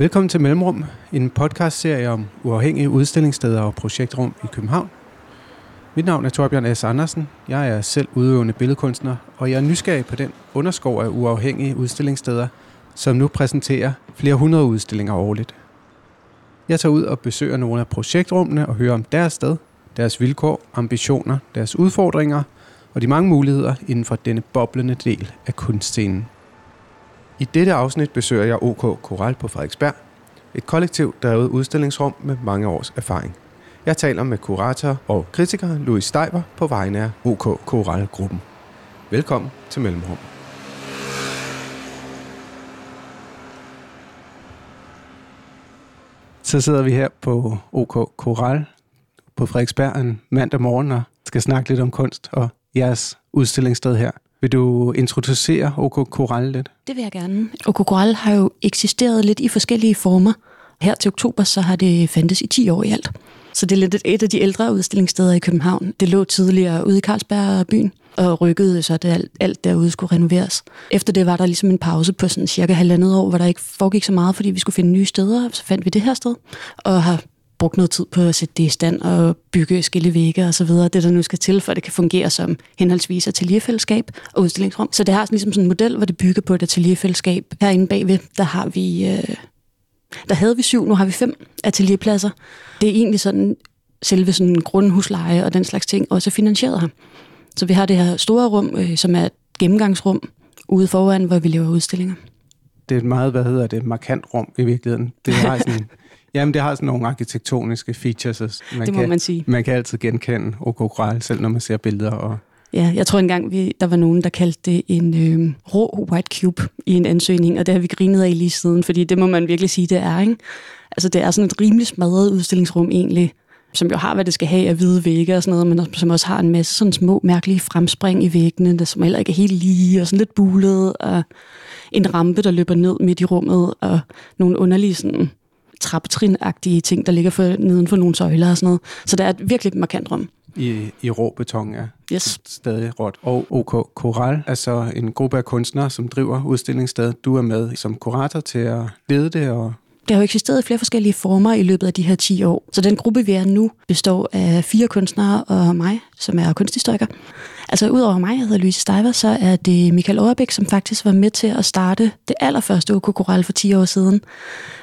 Velkommen til Mellemrum, en podcastserie om uafhængige udstillingssteder og projektrum i København. Mit navn er Thorbjørn S. Andersen, jeg er selv udøvende billedkunstner, og jeg er nysgerrig på den underskov af uafhængige udstillingssteder, som nu præsenterer flere hundrede udstillinger årligt. Jeg tager ud og besøger nogle af projektrummene og hører om deres sted, deres vilkår, ambitioner, deres udfordringer og de mange muligheder inden for denne boblende del af kunstscenen. I dette afsnit besøger jeg OK Corral på Frederiksberg, et kollektiv, der er et udstillingsrum med mange års erfaring. Jeg taler med kurator og kritiker Louis Steiber på vegne af OK Corral-gruppen. Velkommen til Mellemrum. Så sidder vi her på OK Corral på Frederiksberg en mandag morgen og skal snakke lidt om kunst og jeres udstillingssted her. Vil du introducere OK Corral lidt? Det vil jeg gerne. OK Corral har jo eksisteret lidt i forskellige former. Her til oktober så har det fandtes i 10 år i alt. Så det er lidt et af de ældre udstillingssteder i København. Det lå tidligere ude i Carlsberg byen og rykkede, så det alt derude skulle renoveres. Efter det var der ligesom en pause på sådan cirka halvandet år, hvor der ikke foregik så meget, fordi vi skulle finde nye steder. Så fandt vi det her sted og har brugt noget tid på at sætte det i stand og bygge skillevægge og så videre. Det, der nu skal til, for det kan fungere som henholdsvis atelierfællesskab og udstillingsrum. Så det har ligesom sådan en model, hvor det bygger på et atelierfællesskab. Herinde bagved, der havde vi 7, nu har vi 5 atelierpladser. Det er egentlig sådan, selve sådan grundhusleje og den slags ting også finansieret her. Så vi har det her store rum, som er et gennemgangsrum ude foran, hvor vi laver udstillinger. Det er et meget, markant rum i virkeligheden. Det er sådan... Jamen, det har sådan nogle arkitektoniske features, man kan altid genkende OK Corral, selv når man ser billeder. Og... Ja, jeg tror engang, der var nogen, der kaldte det en rå white cube i en ansøgning, og det har vi grinet af lige siden, fordi det må man virkelig sige, det er, ikke? Altså, det er sådan et rimelig smadret udstillingsrum egentlig, som jo har, hvad det skal have af hvide vægge og sådan noget, men som også har en masse sådan små, mærkelige fremspring i væggene, der som heller ikke er helt lige, og sådan lidt bulet, og en rampe, der løber ned midt i rummet, og nogle underlige sådan... trappetrinagtige ting, der ligger neden for nogle søjler og sådan noget. Så der er et virkelig markant rum. I rå beton er stadig råt. Og OK Corral er så en gruppe af kunstnere, som driver udstillingsstedet. Du er med som kurator til at lede det. Og det har jo eksisteret i flere forskellige former i løbet af de her 10 år. Så den gruppe, vi er nu, består af 4 kunstnere og mig, som er kunsthistoriker. Altså udover mig, jeg hedder Louise Steiwer, så er det Michael Auerbæk, som faktisk var med til at starte det allerførste OK Corral for 10 år siden.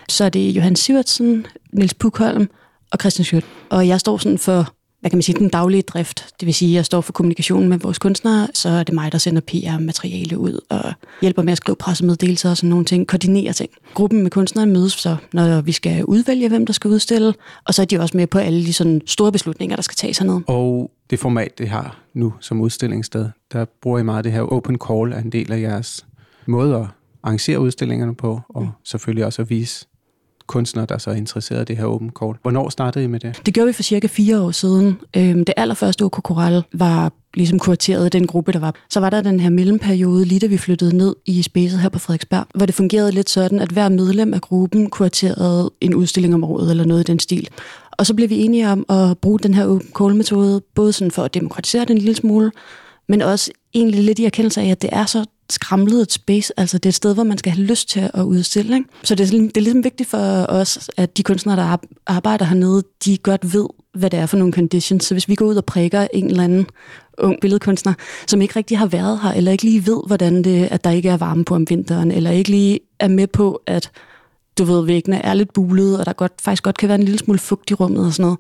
Så er det Johan Sivertsen, Nils Pukholm og Christian Sjøt. Og jeg står sådan for, hvad kan man sige, den daglige drift. Det vil sige, at jeg står for kommunikationen med vores kunstnere, så er det mig, der sender PR-materiale ud og hjælper med at skrive pressemeddelelser og sådan nogle ting, koordinerer ting. Gruppen med kunstnere mødes så, når vi skal udvælge, hvem der skal udstille, og så er de også med på alle de sådan store beslutninger, der skal tages hernede. Og det format, det har nu som udstillingssted, der bruger I meget det her open call af en del af jeres måde at arrangere udstillingerne på, og selvfølgelig også at vise kunstnere, der så er interesseret i det her open call. Hvornår startede I med det? Det gjorde vi for cirka 4 år siden. Det allerførste OK Corral var ligesom kurateret af den gruppe, der var. Så var der den her mellemperiode, lige da vi flyttede ned i spacet her på Frederiksberg, hvor det fungerede lidt sådan, at hver medlem af gruppen kuraterede en udstilling om året eller noget i den stil. Og så blev vi enige om at bruge den her open call-metode, både sådan for at demokratisere den en lille smule, men også egentlig lidt i erkendelse af, at det er så skramlet et space, altså det er et sted, hvor man skal have lyst til at udstille, ikke? Så det er ligesom vigtigt for os, at de kunstnere, der arbejder hernede, de godt ved, hvad det er for nogle conditions. Så hvis vi går ud og prikker en eller anden ung billedkunstner, som ikke rigtig har været her, eller ikke lige ved, hvordan det er, at der ikke er varme på om vinteren, eller ikke lige er med på, at du ved, væggene er lidt bulede, og der faktisk godt kan være en lille smule fugt i rummet og sådan noget,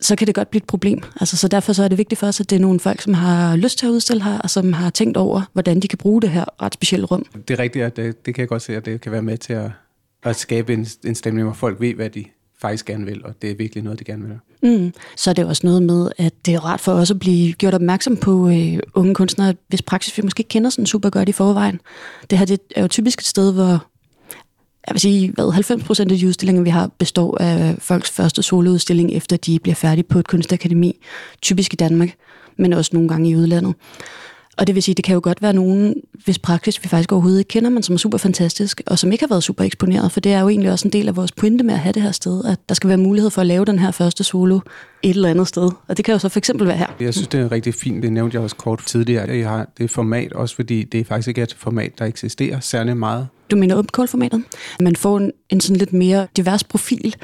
så kan det godt blive et problem. Altså, så derfor så er det vigtigt for os, at det er nogle folk, som har lyst til at udstille her, og som har tænkt over, hvordan de kan bruge det her ret specielle rum. Det er rigtigt, og det kan jeg godt se, at det kan være med til at skabe en stemning, hvor folk ved, hvad de faktisk gerne vil, og det er virkelig noget, de gerne vil. Så er det også noget med, at det er rart for os at blive gjort opmærksom på unge kunstnere, hvis praksis vi måske ikke kender sådan super godt i forvejen. Det her det er jo typisk et sted, hvor jeg vil sige, hvad 90% af de udstillinger, vi har, består af folks første soloudstilling, efter de bliver færdige på et kunstakademi, typisk i Danmark, men også nogle gange i udlandet. Og det vil sige, det kan jo godt være nogen, hvis praksis vi faktisk overhovedet ikke kender, men som er super fantastisk, og som ikke har været super eksponeret, for det er jo egentlig også en del af vores pointe med at have det her sted, at der skal være mulighed for at lave den her første solo et eller andet sted. Og det kan jo så for eksempel være her. Jeg synes, det er rigtig fint. Det nævnte jeg også kort tidligere. Jeg har det format også, fordi det faktisk ikke er et format, der eksisterer særlig meget. Du mener OpenCall-formatet? Man får en sådan lidt mere divers profil,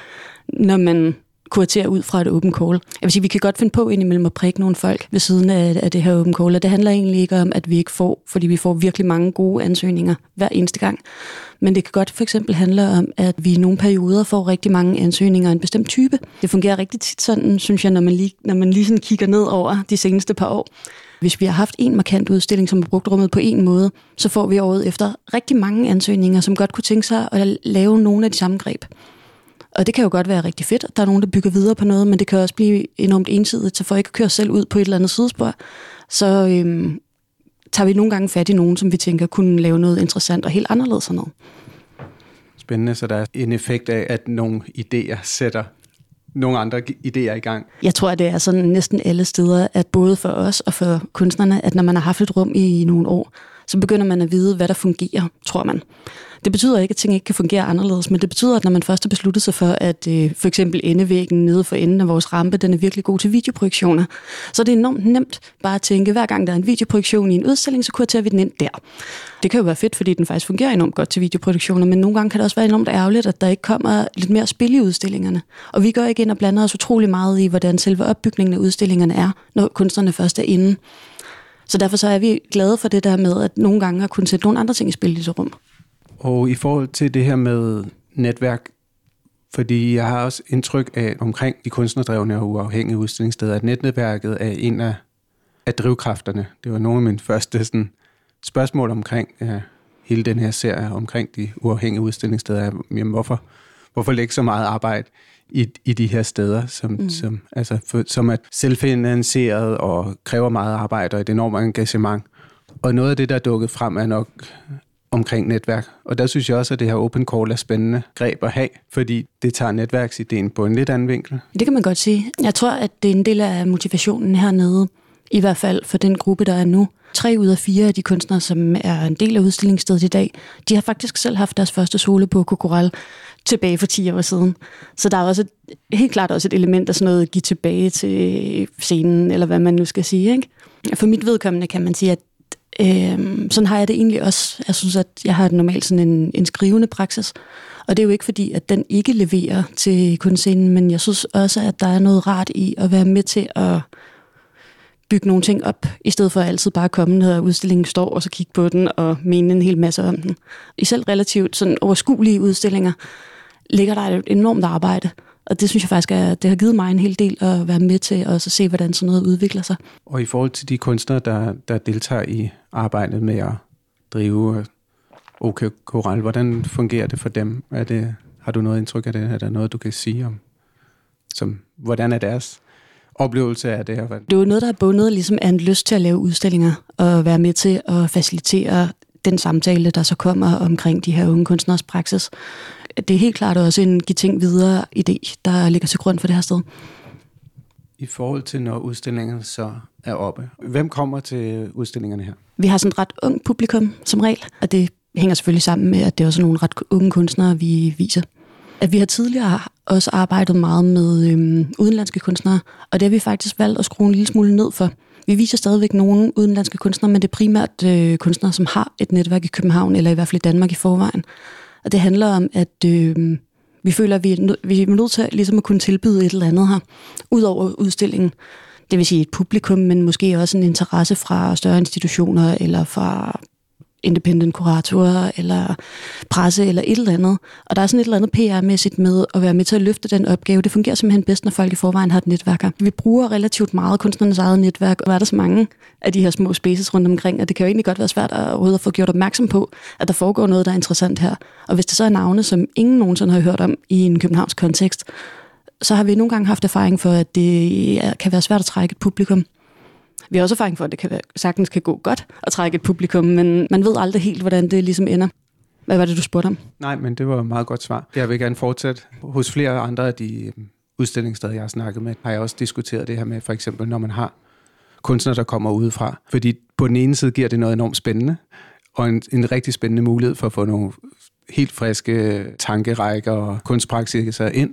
når man kuratere ud fra et open call. Jeg vil sige, vi kan godt finde på indimellem at prikke nogle folk ved siden af det her open call, og det handler egentlig ikke om, at vi ikke får, fordi vi får virkelig mange gode ansøgninger hver eneste gang. Men det kan godt for eksempel handle om, at vi i nogle perioder får rigtig mange ansøgninger af en bestemt type. Det fungerer rigtig tit sådan, synes jeg, når man lige sådan kigger ned over de seneste par år. Hvis vi har haft en markant udstilling, som har brugt rummet på en måde, så får vi året efter rigtig mange ansøgninger, som godt kunne tænke sig at lave nogle af de samme greb. Og det kan jo godt være rigtig fedt, at der er nogen, der bygger videre på noget, men det kan også blive enormt ensidigt, så for ikke at køre selv ud på et eller andet sidespor, så tager vi nogle gange fat i nogen, som vi tænker kunne lave noget interessant og helt anderledes og noget. Spændende, så der er en effekt af, at nogle idéer sætter nogle andre idéer i gang. Jeg tror, at det er sådan næsten alle steder, at både for os og for kunstnerne, at når man har haft et rum i nogle år, så begynder man at vide, hvad der fungerer, tror man. Det betyder ikke, at ting ikke kan fungere anderledes, men det betyder, at når man først har besluttet sig for, at for eksempel endevæggen nede for enden af vores rampe, den er virkelig god til videoprojektioner, så er det enormt nemt bare at tænke, hver gang der er en videoprojektion i en udstilling, så kuraterer vi den ind der. Det kan jo være fedt, fordi den faktisk fungerer enormt godt til videoproduktioner, men nogle gange kan det også være enormt ærgerligt, at der ikke kommer lidt mere spil i udstillingerne. Og vi går ikke ind og blander os utrolig meget i, hvordan selve opbygningen af udstillingerne er, når kunstnerne først er inde. Så derfor så er vi glade for det der med, at nogle gange har kunnet sætte nogle andre ting i spil i så rum. Og i forhold til det her med netværk, fordi jeg har også indtryk af omkring de kunstnerdrevne og uafhængige udstillingssteder, at netnetværket er en af drivkræfterne. Det var nogle af mine første sådan, spørgsmål omkring hele den her serie omkring de uafhængige udstillingssteder. Jamen, hvorfor lægge så meget arbejde i de her steder, som er selvfinansieret og kræver meget arbejde og et enormt engagement? Og noget af det, der er dukket frem, er nok omkring netværk. Og der synes jeg også, at det her open call er spændende greb at have, fordi det tager netværksideen på en lidt anden vinkel. Det kan man godt sige. Jeg tror, at det er en del af motivationen hernede, i hvert fald for den gruppe, der er nu. 3 ud af 4 af de kunstnere, som er en del af udstillingsstedet i dag, de har faktisk selv haft deres første solo på OK Corral tilbage for 10 år siden. Så der er også helt klart også et element af sådan noget at give tilbage til scenen, eller hvad man nu skal sige, ikke? For mit vedkommende kan man sige, at sådan har jeg det egentlig også. Jeg synes, at jeg har normalt sådan en skrivende praksis, og det er jo ikke fordi, at den ikke leverer til kunstscenen, men jeg synes også, at der er noget rart i at være med til at bygge nogle ting op, i stedet for altid bare at komme ned, og udstillingen står, og så kigge på den og mene en hel masse om den. I selv relativt sådan overskuelige udstillinger ligger der et enormt arbejde, og det synes jeg faktisk, det har givet mig en hel del at være med til, og så se, hvordan sådan noget udvikler sig. Og i forhold til de kunstnere, der deltager i arbejdet med at drive OK Corral, hvordan fungerer det for dem? Har du noget indtryk af det? Er der noget, du kan sige om? Hvordan er deres oplevelse af det her? Det er jo noget, der er bundet ligesom af en lyst til at lave udstillinger, og være med til at facilitere den samtale, der så kommer omkring de her unge kunstneres praksis. Det er helt klart også en give ting videre idé, der ligger til grund for det her sted. I forhold til, når udstillingen så er oppe, hvem kommer til udstillingerne her? Vi har sådan et ret ungt publikum som regel, og det hænger selvfølgelig sammen med, at det er også nogle ret unge kunstnere, vi viser. At vi har tidligere også arbejdet meget med udenlandske kunstnere, og det har vi faktisk valgt at skrue en lille smule ned for. Vi viser stadigvæk nogle udenlandske kunstnere, men det er primært kunstnere, som har et netværk i København, eller i hvert fald i Danmark i forvejen. Og det handler om, at vi føler, at vi er nødt til ligesom at kunne tilbyde et eller andet her, ud over udstillingen. Det vil sige et publikum, men måske også en interesse fra større institutioner, eller fra independent kuratorer, eller presse, eller et eller andet. Og der er sådan et eller andet PR-mæssigt med at være med til at løfte den opgave. Det fungerer simpelthen bedst, når folk i forvejen har et netværk. Vi bruger relativt meget kunstnernes eget netværk, og der er der så mange af de her små spaces rundt omkring, og det kan jo egentlig godt være svært at få gjort opmærksom på, at der foregår noget, der er interessant her. Og hvis det så er navne, som ingen nogensinde har hørt om i en københavnsk kontekst, så har vi nogle gange haft erfaring for, at det kan være svært at trække et publikum. Vi har også erfaring for, at det sagtens kan gå godt at trække et publikum, men man ved aldrig helt, hvordan det ligesom ender. Hvad var det, du spurgte om? Nej, men det var et meget godt svar. Jeg vil gerne fortsætte. Hos flere andre af de udstillingssteder, jeg har snakket med, har jeg også diskuteret det her med, for eksempel når man har kunstnere, der kommer udefra. Fordi på den ene side giver det noget enormt spændende, og en rigtig spændende mulighed for at få nogle helt friske tankerækker og kunstpraksiser ind.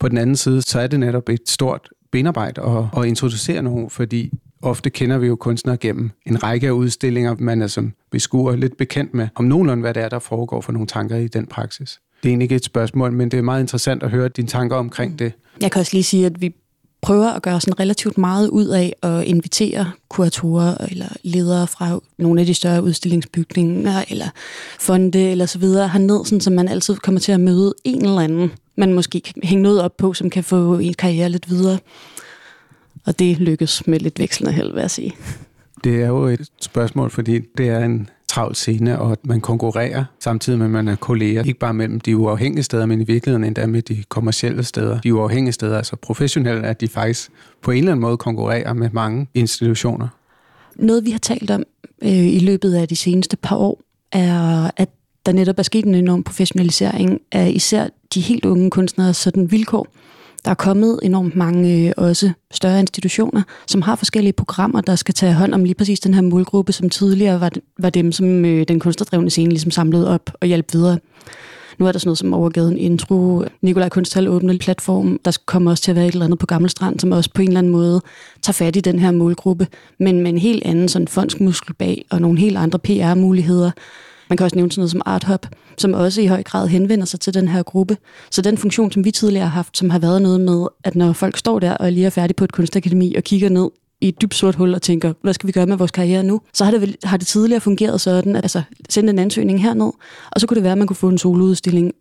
På den anden side, så er det netop et stort benarbejde at introducere nogen, fordi ofte kender vi jo kunstnere gennem en række af udstillinger, man er som beskuer lidt bekendt med, om nogenlunde hvad det er, der foregår for nogle tanker i den praksis. Det er egentlig ikke et spørgsmål, men det er meget interessant at høre dine tanker omkring det. Jeg kan også lige sige, at vi prøver at gøre sådan relativt meget ud af at invitere kuratorer eller ledere fra nogle af de større udstillingsbygninger eller fonde eller så videre herned, sådan, så man altid kommer til at møde en eller anden, man måske kan hænge noget op på, som kan få en karriere lidt videre. Og det lykkes med lidt vekslende held, vil jeg sige. Det er jo et spørgsmål, fordi det er en travl scene, og at man konkurrerer samtidig med, at man er kolleger. Ikke bare mellem de uafhængige steder, men i virkeligheden endda med de kommercielle steder. De uafhængige steder, altså professionelle, at de faktisk på en eller anden måde konkurrerer med mange institutioner. Noget, vi har talt om i løbet af de seneste par år, er, at der netop er sket en enorm professionalisering af især de helt unge kunstnere, sådan vilkår. Der er kommet enormt mange også større institutioner, som har forskellige programmer, der skal tage hånd om lige præcis den her målgruppe, som tidligere var dem, som den kunstnerdrevne scene ligesom samlede op og hjalp videre. Nu er der sådan noget som Overgaden Intro, Nikolaj Kunsthalle åbner en platform, der kommer også til at være et eller andet på Gammel Strand, som også på en eller anden måde tager fat i den her målgruppe, men med en helt anden sådan fondsmuskel bag og nogle helt andre PR-muligheder. Man kan også nævne sådan noget som Art Hop, som også i høj grad henvender sig til den her gruppe. Så den funktion, som vi tidligere har haft, som har været noget med, at når folk står der og lige er færdige på et kunstakademi og kigger ned i et dybt sort hul og tænker, hvad skal vi gøre med vores karriere nu? Så har det tidligere fungeret sådan, at altså, sende en ansøgning herned, og så kunne det være, at man kunne få en soloudstilling,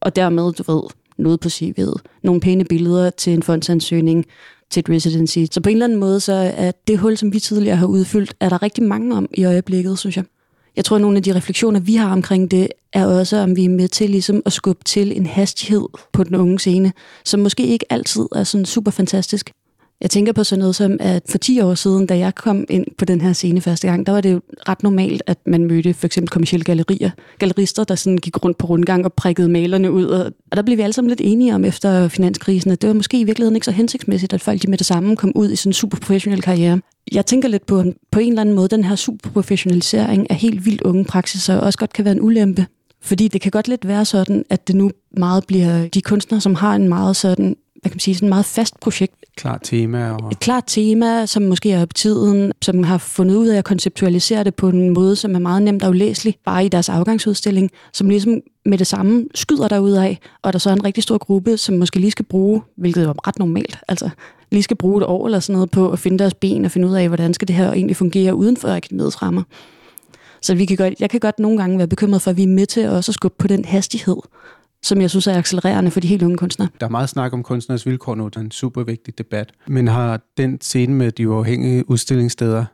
og dermed, du ved, noget på CV'et, nogle pæne billeder til en fondsansøgning, til et residency. Så på en eller anden måde, så er det hul, som vi tidligere har udfyldt, er der rigtig mange om i øjeblikket, synes jeg. Jeg tror, at nogle af de refleksioner, vi har omkring det, er også, om vi er med til ligesom at skubbe til en hastighed på den unge scene, som måske ikke altid er sådan super fantastisk. Jeg tænker på sådan noget som, at for 10 år siden, da jeg kom ind på den her scene første gang, der var det jo ret normalt, at man mødte for eksempel kommercielle gallerier. Gallerister, der sådan gik rundt på rundgang og prikkede malerne ud. Og der blev vi alle sammen lidt enige om efter finanskrisen, at det var måske i virkeligheden ikke så hensigtsmæssigt, at folk de med det samme kom ud i sådan en superprofessionel karriere. Jeg tænker lidt på en eller anden måde, den her superprofessionalisering af helt vildt unge praksiser også godt kan være en ulempe. Fordi det kan godt lidt være sådan, at det nu meget bliver de kunstnere, som har en meget sådan, hvad kan man sige, sådan meget fast projekt. Klart tema. Et klart tema, som måske er på tiden, som har fundet ud af at konceptualisere det på en måde, som er meget nemt og ulæselig, bare i deres afgangsudstilling, som ligesom med det samme skyder derudad, og der så er en rigtig stor gruppe, som måske lige skal bruge, hvilket jo er ret normalt, altså lige skal bruge et år eller sådan noget på at finde deres ben og finde ud af, hvordan skal det her egentlig fungere uden for akademiets rammer. Så jeg kan godt nogle gange være bekymret for, at vi er med til også at skubbe på den hastighed, som jeg synes er accelererende for de helt unge kunstnere. Der er meget snak om kunstners vilkår nu, det er en super vigtig debat. Men har den scene med de uafhængige udstillingssteder,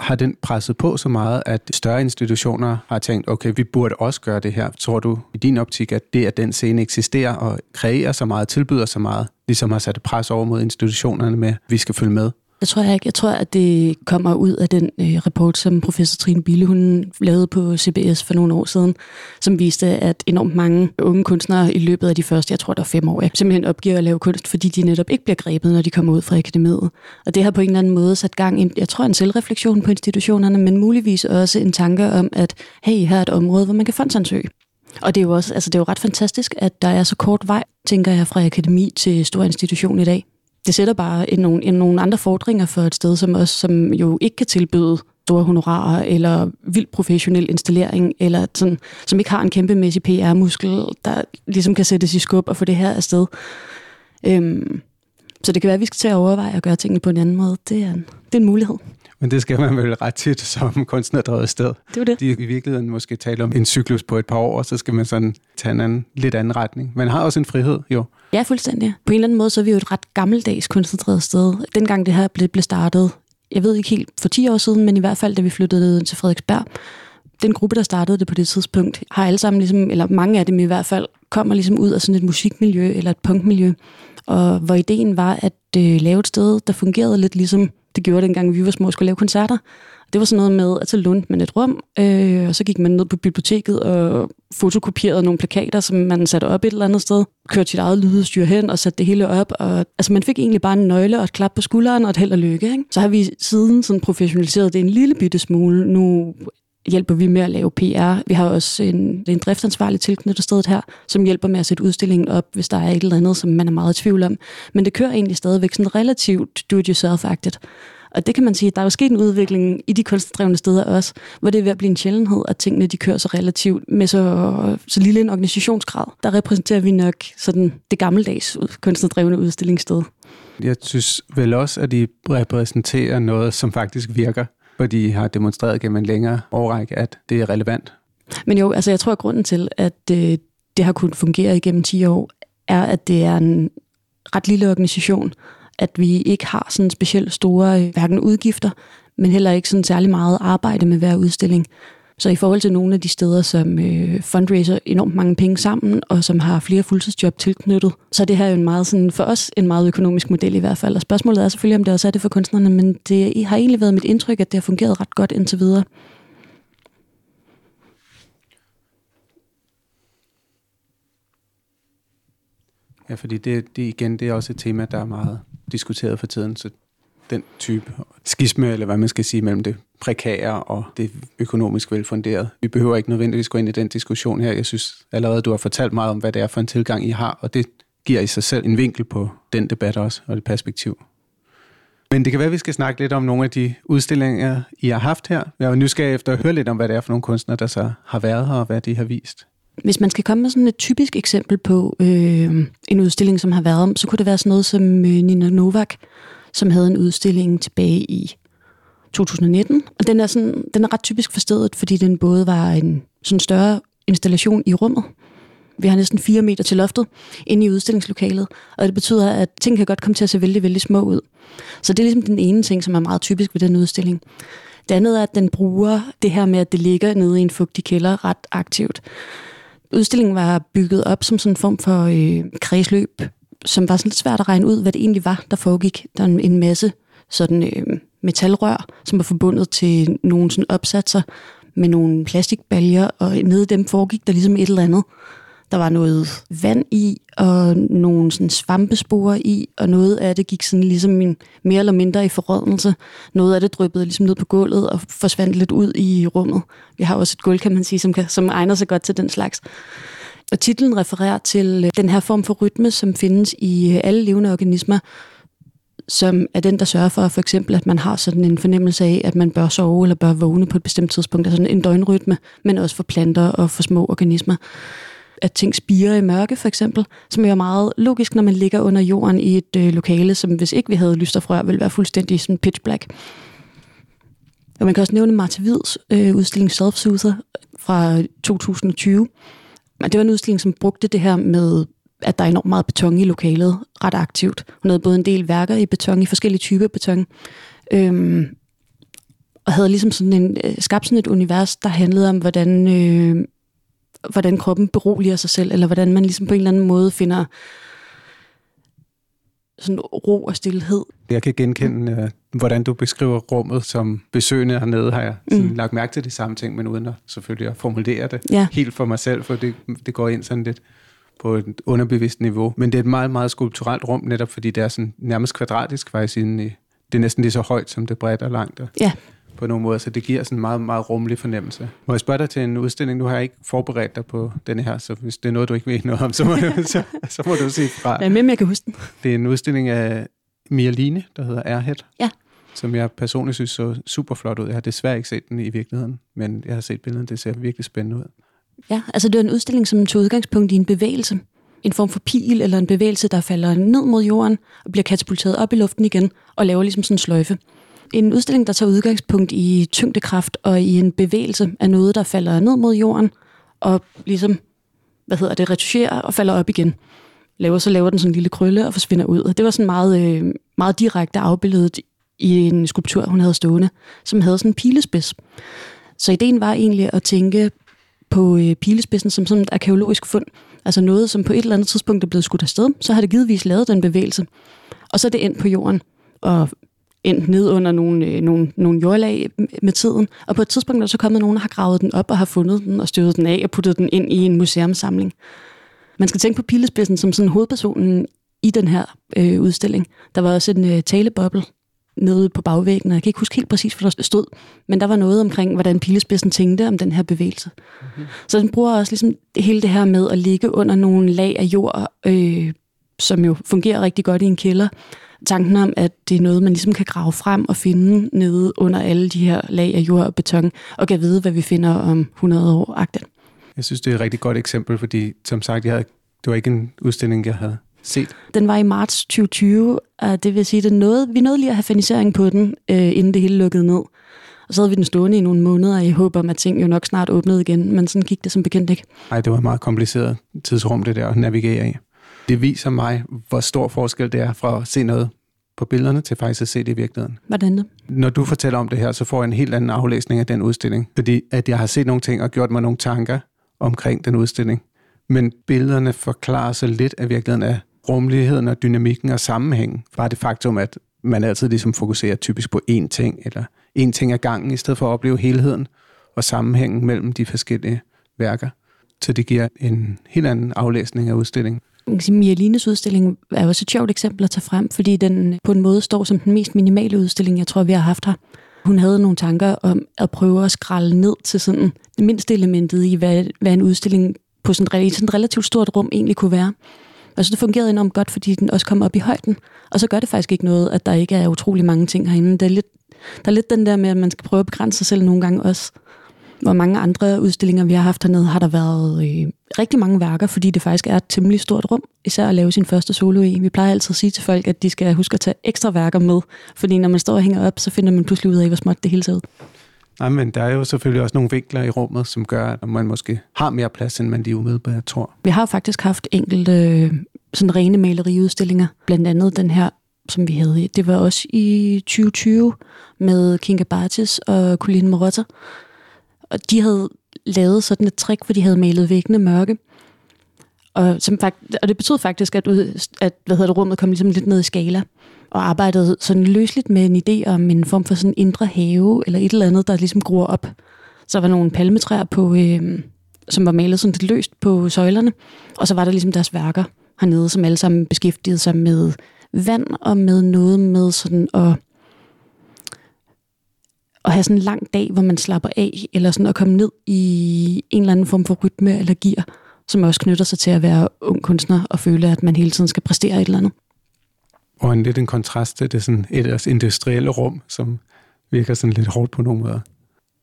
har den presset på så meget, at større institutioner har tænkt, okay, vi burde også gøre det her? Tror du i din optik, at det, at den scene eksisterer og kreerer så meget, tilbyder så meget, ligesom har sat pres over mod institutionerne med, vi skal følge med? Jeg tror ikke. Jeg tror, at det kommer ud af den rapport, som professor Trine Bille hun lavede på CBS for nogle år siden, som viste, at enormt mange unge kunstnere i løbet af de første, jeg tror, der var 5 år, simpelthen opgiver at lave kunst, fordi de netop ikke bliver grebet, når de kommer ud fra akademiet. Og det har på en eller anden måde sat gang i, jeg tror, en selvreflektion på institutionerne, men muligvis også en tanke om, at hey, her er et område, hvor man kan fondsansøge. Og det er jo også, altså det er jo ret fantastisk, at der er så kort vej, tænker jeg, fra akademi til stor institution i dag. Det sætter bare nogle andre fordringer for et sted, som også, som jo ikke kan tilbyde store honorarer eller vildt professionel installering, eller sådan, som ikke har en kæmpemæssig PR-muskel, der ligesom kan sættes i skub og få det her afsted. Så det kan være, at vi skal til at overveje at gøre tingene på en anden måde. Det er en mulighed. Men det skal man vel ret tit som kunstnerdrevet sted. Det er det. De i virkeligheden måske taler om en cyklus på et par år, og så skal man sådan tage en lidt anden retning. Man har også en frihed, jo. Ja, fuldstændig. På en eller anden måde, så er vi jo et ret gammeldags kunstnerdrevet sted. Dengang det her blev startet, jeg ved ikke helt for 10 år siden, men i hvert fald, da vi flyttede til Frederiksberg, den gruppe, der startede det på det tidspunkt, har alle sammen ligesom, eller mange af dem i hvert fald, kommer ligesom ud af sådan et musikmiljø eller et punkmiljø, og hvor ideen var at lave et sted, der fungerede lidt ligesom det gjorde dengang, vi var små og skulle lave koncerter. Det var sådan noget med, at så lånte man et rum, og så gik man ned på biblioteket og fotokopierede nogle plakater, som man satte op et eller andet sted, kørte sit eget lydudstyr hen og satte det hele op. Og, altså man fik egentlig bare en nøgle og et klap på skulderen og et held og lykke. Ikke? Så har vi siden sådan professionaliseret det en lille bitte smule. Nu hjælper vi med at lave PR. Vi har også en driftsansvarlig tilknyttet stedet her, som hjælper med at sætte udstillingen op, hvis der er et eller andet, som man er meget i tvivl om. Men det kører egentlig stadigvæk sådan relativt do-it-yourself-agtigt. Og det kan man sige, at der er jo sket en udvikling i de kunstdrevne steder også, hvor det er ved at blive en sjældenhed, at tingene de kører så relativt med så lille en organisationsgrad. Der repræsenterer vi nok sådan det gammeldags kunstdrevne udstillingssted. Jeg synes vel også, at de repræsenterer noget, som faktisk virker, hvor de har demonstreret gennem en længere årrække, at det er relevant. Men jo, altså jeg tror, at grunden til, at det har kunnet fungere igennem 10 år, er, at det er en ret lille organisation, at vi ikke har sådan specielt store hverken udgifter, men heller ikke sådan særlig meget arbejde med hver udstilling. Så i forhold til nogle af de steder, som fundraiser enormt mange penge sammen, og som har flere fuldtidsjob tilknyttet, så er det her jo en meget, sådan, for os en meget økonomisk model i hvert fald. Og spørgsmålet er selvfølgelig, om det også er det for kunstnerne, men det har egentlig været mit indtryk, at det har fungeret ret godt indtil videre. Ja, fordi det er også et tema, der er meget diskuteret for tiden, så den type skisme, eller hvad man skal sige, mellem det prekære og det økonomisk velfunderet. Vi behøver ikke nødvendigvis gå ind i den diskussion her. Jeg synes allerede, du har fortalt meget om, hvad det er for en tilgang, I har, og det giver i sig selv en vinkel på den debat også, og det perspektiv. Men det kan være, at vi skal snakke lidt om nogle af de udstillinger, I har haft her. Jeg er nysgerrig efter at høre lidt om, hvad det er for nogle kunstnere, der så har været her, og hvad de har vist. Hvis man skal komme med sådan et typisk eksempel på en udstilling, som har været om, så kunne det være sådan noget som Nina Novak, som havde en udstilling tilbage i 2019. Og den er ret typisk for stedet, fordi den både var en sådan større installation i rummet. Vi har næsten 4 meter til loftet inde i udstillingslokalet, og det betyder, at ting kan godt komme til at se vældig, vældig små ud. Så det er ligesom den ene ting, som er meget typisk ved den udstilling. Det andet er, at den bruger det her med, at det ligger nede i en fugtig kælder ret aktivt. Udstillingen var bygget op som sådan en form for kredsløb, som var sådan lidt svært at regne ud, hvad det egentlig var, der foregik. Der var en masse sådan metalrør, som var forbundet til nogle sådan opsatser med nogle plastikbaljer, og nede i dem foregik der ligesom et eller andet. Der var noget vand i, og nogle sådan svampespore i, og noget af det gik sådan ligesom mere eller mindre i forrådnelse. Noget af det dryppede ligesom ned på gulvet og forsvandt lidt ud i rummet. Vi har også et gulv, kan man sige, som egner sig godt til den slags. Og titlen refererer til den her form for rytme, som findes i alle levende organismer, som er den, der sørger for, for eksempel, at man har sådan en fornemmelse af, at man bør sove eller bør vågne på et bestemt tidspunkt. Altså en døgnrytme, men også for planter og for små organismer. At ting spirer i mørke, for eksempel, som jo er meget logisk, når man ligger under jorden i et lokale, som hvis ikke vi havde lyst og frør, ville være fuldstændig sådan pitch black. Og man kan også nævne Martha Vids udstilling Self-Soother fra 2020. Og det var en udstilling, som brugte det her med, at der er enormt meget beton i lokalet, ret aktivt. Hun havde både en del værker i beton, i forskellige typer beton, og havde ligesom sådan skabt sådan et univers, der handlede om, hvordan kroppen beroliger sig selv, eller hvordan man ligesom på en eller anden måde finder sådan ro og stillhed. Jeg kan genkende, hvordan du beskriver rummet som besøgende hernede, har jeg lagt mærke til de samme ting, men uden at selvfølgelig at formulere det helt for mig selv, for det går ind sådan lidt på et underbevidst niveau. Men det er et meget, meget skulpturelt rum, netop fordi det er sådan nærmest kvadratisk, faktisk det er næsten lige så højt, som det bredt og langt. Ja. På nogle måder, så det giver sådan en meget, meget rummelig fornemmelse. Må jeg spørge dig til en udstilling? Nu har jeg ikke forberedt dig på denne her, så hvis det er noget, du ikke ved noget om, så må du sige fra. Jeg er med, men jeg kan huske den. Det er en udstilling af Mia Lien, der hedder Art hop, som jeg personligt synes så super flot ud. Jeg har desværre ikke set den i virkeligheden, men jeg har set billederne, det ser virkelig spændende ud. Ja, altså det er en udstilling, som tog udgangspunkt i en bevægelse. En form for pil eller en bevægelse, der falder ned mod jorden og bliver katapulteret op i luften igen og laver ligesom sådan en sløjfe. En udstilling, der tager udgangspunkt i tyngdekraft og i en bevægelse af noget, der falder ned mod jorden og ligesom, retuscherer og falder op igen. Så laver den sådan en lille krølle og forsvinder ud. Og det var sådan meget, meget direkte afbilledet i en skulptur, hun havde stående, som havde sådan en pilespids. Så ideen var egentlig at tænke på pilespidsen som sådan et arkæologisk fund. Altså noget, som på et eller andet tidspunkt er blevet skudt afsted, så har det givetvis lavet den bevægelse. Og så er det endt på jorden og endt ned under nogle jordlag med tiden. Og på et tidspunkt er der så kommet nogen, der har gravet den op og har fundet den og støvet den af og puttet den ind i en museumsamling. Man skal tænke på Pillespidsen som sådan hovedpersonen i den her udstilling. Der var også en taleboble nede på bagvæggen, og jeg kan ikke huske helt præcis, hvor der stod, men der var noget omkring, hvordan Pillespidsen tænkte om den her bevægelse. Okay. Så den bruger også ligesom hele det her med at ligge under nogle lag af jord, som jo fungerer rigtig godt i en kælder. Tanken om, at det er noget, man ligesom kan grave frem og finde nede under alle de her lag af jord og beton, og kan vide, hvad vi finder om 100 år-agtigt. Jeg synes, det er et rigtig godt eksempel, fordi som sagt, det var ikke en udstilling, jeg havde set. Den var i marts 2020, og det vil sige, at vi nåede lige at have fanisering på den, inden det hele lukkede ned. Og så havde vi den stående i nogle måneder, og jeg håber, at ting jo nok snart åbnede igen, men sådan gik det som bekendt ikke. Nej, det var et meget kompliceret tidsrum, det der at navigere i. Det viser mig, hvor stor forskel det er fra at se noget på billederne til faktisk at se det i virkeligheden. Hvordan det? Når du fortæller om det her, så får jeg en helt anden aflæsning af den udstilling, fordi at jeg har set nogle ting og gjort mig nogle tanker omkring den udstilling. Men billederne forklarer så lidt af virkeligheden af rummeligheden og dynamikken og sammenhængen fra det faktum, at man altid ligesom fokuserer typisk på én ting, eller én ting ad gangen, i stedet for at opleve helheden og sammenhængen mellem de forskellige værker. Så det giver en helt anden aflæsning af udstillingen. Mia Liens udstilling er også et sjovt eksempel at tage frem, fordi den på en måde står som den mest minimale udstilling, jeg tror, vi har haft her. Hun havde nogle tanker om at prøve at skrælle ned til sådan det mindste elementet i, hvad en udstilling på sådan et relativt stort rum egentlig kunne være. Og så det fungerede enormt godt, fordi den også kom op i højden. Og så gør det faktisk ikke noget, at der ikke er utrolig mange ting herinde. Der er lidt den der med, at man skal prøve at begrænse sig selv nogle gange også. Hvor mange andre udstillinger, vi har haft hernede, har der været rigtig mange værker, fordi det faktisk er et temmelig stort rum, især at lave sin første solo i. Vi plejer altid at sige til folk, at de skal huske at tage ekstra værker med, fordi når man står og hænger op, så finder man pludselig ud af, hvor småt det hele ser ud. Nej, men der er jo selvfølgelig også nogle vinkler i rummet, som gør, at man måske har mere plads, end man lige umiddelbart tror. Vi har faktisk haft enkelte sådan rene maleriudstillinger, blandt andet den her, som vi havde. Det var også i 2020 med Kinga Bartis og Colin Marotta. Og de havde lavet sådan et trick, hvor de havde malet væggene mørke. Og det betød faktisk, at rummet kom ligesom lidt ned i skala, og arbejdede sådan løsligt med en idé om en form for sådan indre have, eller et eller andet, der ligesom gror op. Så var nogle palmetræer på, som var malet sådan lidt løst på søjlerne, og så var der ligesom deres værker hernede, som alle sammen beskæftigede sig med vand, og med noget med sådan at have sådan en lang dag, hvor man slapper af, eller sådan at komme ned i en eller anden form for rytme eller gear, som også knytter sig til at være ung kunstner og føle, at man hele tiden skal præstere et eller andet. Og en lidt en kontrast til det sådan et industrielle rum, som virker sådan lidt hårdt på nogle måder.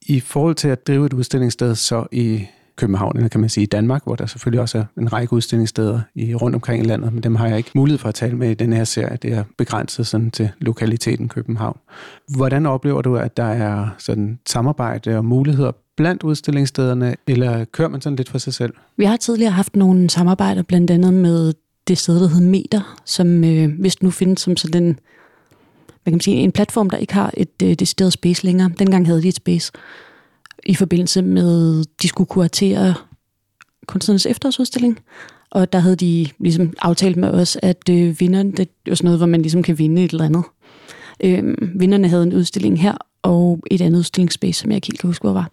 I forhold til at drive et udstillingssted så i København, eller kan man sige i Danmark, hvor der selvfølgelig også er en række udstillingssteder rundt omkring i landet, men dem har jeg ikke mulighed for at tale med i den her serie. Det er begrænset sådan til lokaliteten København. Hvordan oplever du, at der er sådan samarbejde og muligheder blandt udstillingsstederne, eller kører man sådan lidt for sig selv? Vi har tidligere haft nogle samarbejder, blandt andet med det sted, der hedder Meter, som hvis nu findes som sådan en, hvad kan man sige, en platform, der ikke har et decideret space længere. Dengang havde de et space i forbindelse med, de skulle kuratere kunstnernes efterårsudstilling, og der havde de ligesom aftalt med os, at vinderne, det var sådan noget, hvor man ligesom kan vinde et eller andet. Vinderne havde en udstilling her, og et andet udstillingsspace, som jeg ikke helt kan huske, hvor var.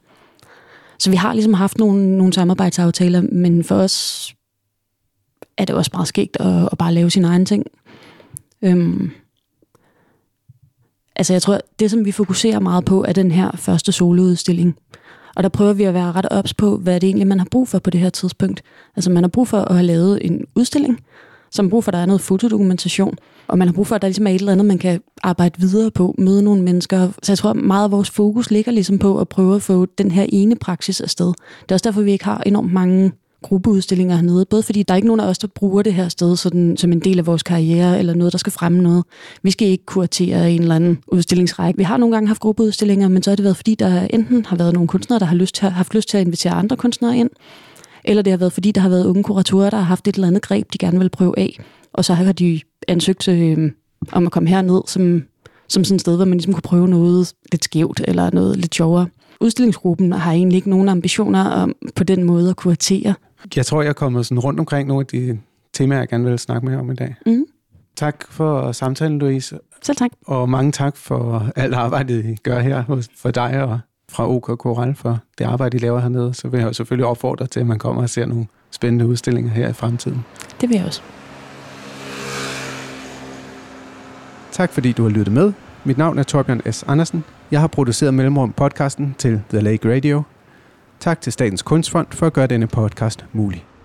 Så vi har ligesom haft nogle samarbejdsaftaler, men for os er det også meget skægt at bare lave sine egne ting. Altså jeg tror, det som vi fokuserer meget på, er den her første soloudstilling. Og der prøver vi at være ret ops på, hvad det egentlig man har brug for på det her tidspunkt. Altså man har brug for at have lavet en udstilling, som brug for, at der er noget fotodokumentation, og man har brug for, at der ligesom er et eller andet, man kan arbejde videre på, møde nogle mennesker. Så jeg tror, meget af vores fokus ligger ligesom på at prøve at få den her ene praksis afsted. Det er også derfor, vi ikke har enormt mange gruppeudstillinger hernede, både fordi der er ikke nogen af os, der bruger det her sted sådan, som en del af vores karriere, eller noget, der skal fremme noget. Vi skal ikke kuratere en eller anden udstillingsrække. Vi har nogle gange haft gruppeudstillinger, men så har det været, fordi der enten har været nogle kunstnere, der har haft lyst til at invitere andre kunstnere ind, eller det har været, fordi der har været unge kuratorer, der har haft et eller andet greb, de gerne vil prøve af. Og så har de ansøgt om at komme herned som sådan et sted, hvor man ligesom kunne prøve noget lidt skævt eller noget lidt sjovere. Udstillingsgruppen har egentlig ikke nogen ambitioner om på den måde at kuratere. Jeg tror, jeg er kommet sådan rundt omkring nogle af de temaer, jeg gerne vil snakke med om i dag. Mm. Tak for samtalen, Louise. Selv tak. Og mange tak for alt arbejdet, I gør her for dig og fra OK Corral for det arbejde, I laver hernede. Så vil jeg selvfølgelig opfordre til, at man kommer og ser nogle spændende udstillinger her i fremtiden. Det vil jeg også. Tak fordi du har lyttet med. Mit navn er Thorbjørn S. Andersen. Jeg har produceret Mellemrum podcasten til The Lake Radio. Tak til Statens Kunstfond for at gøre denne podcast mulig.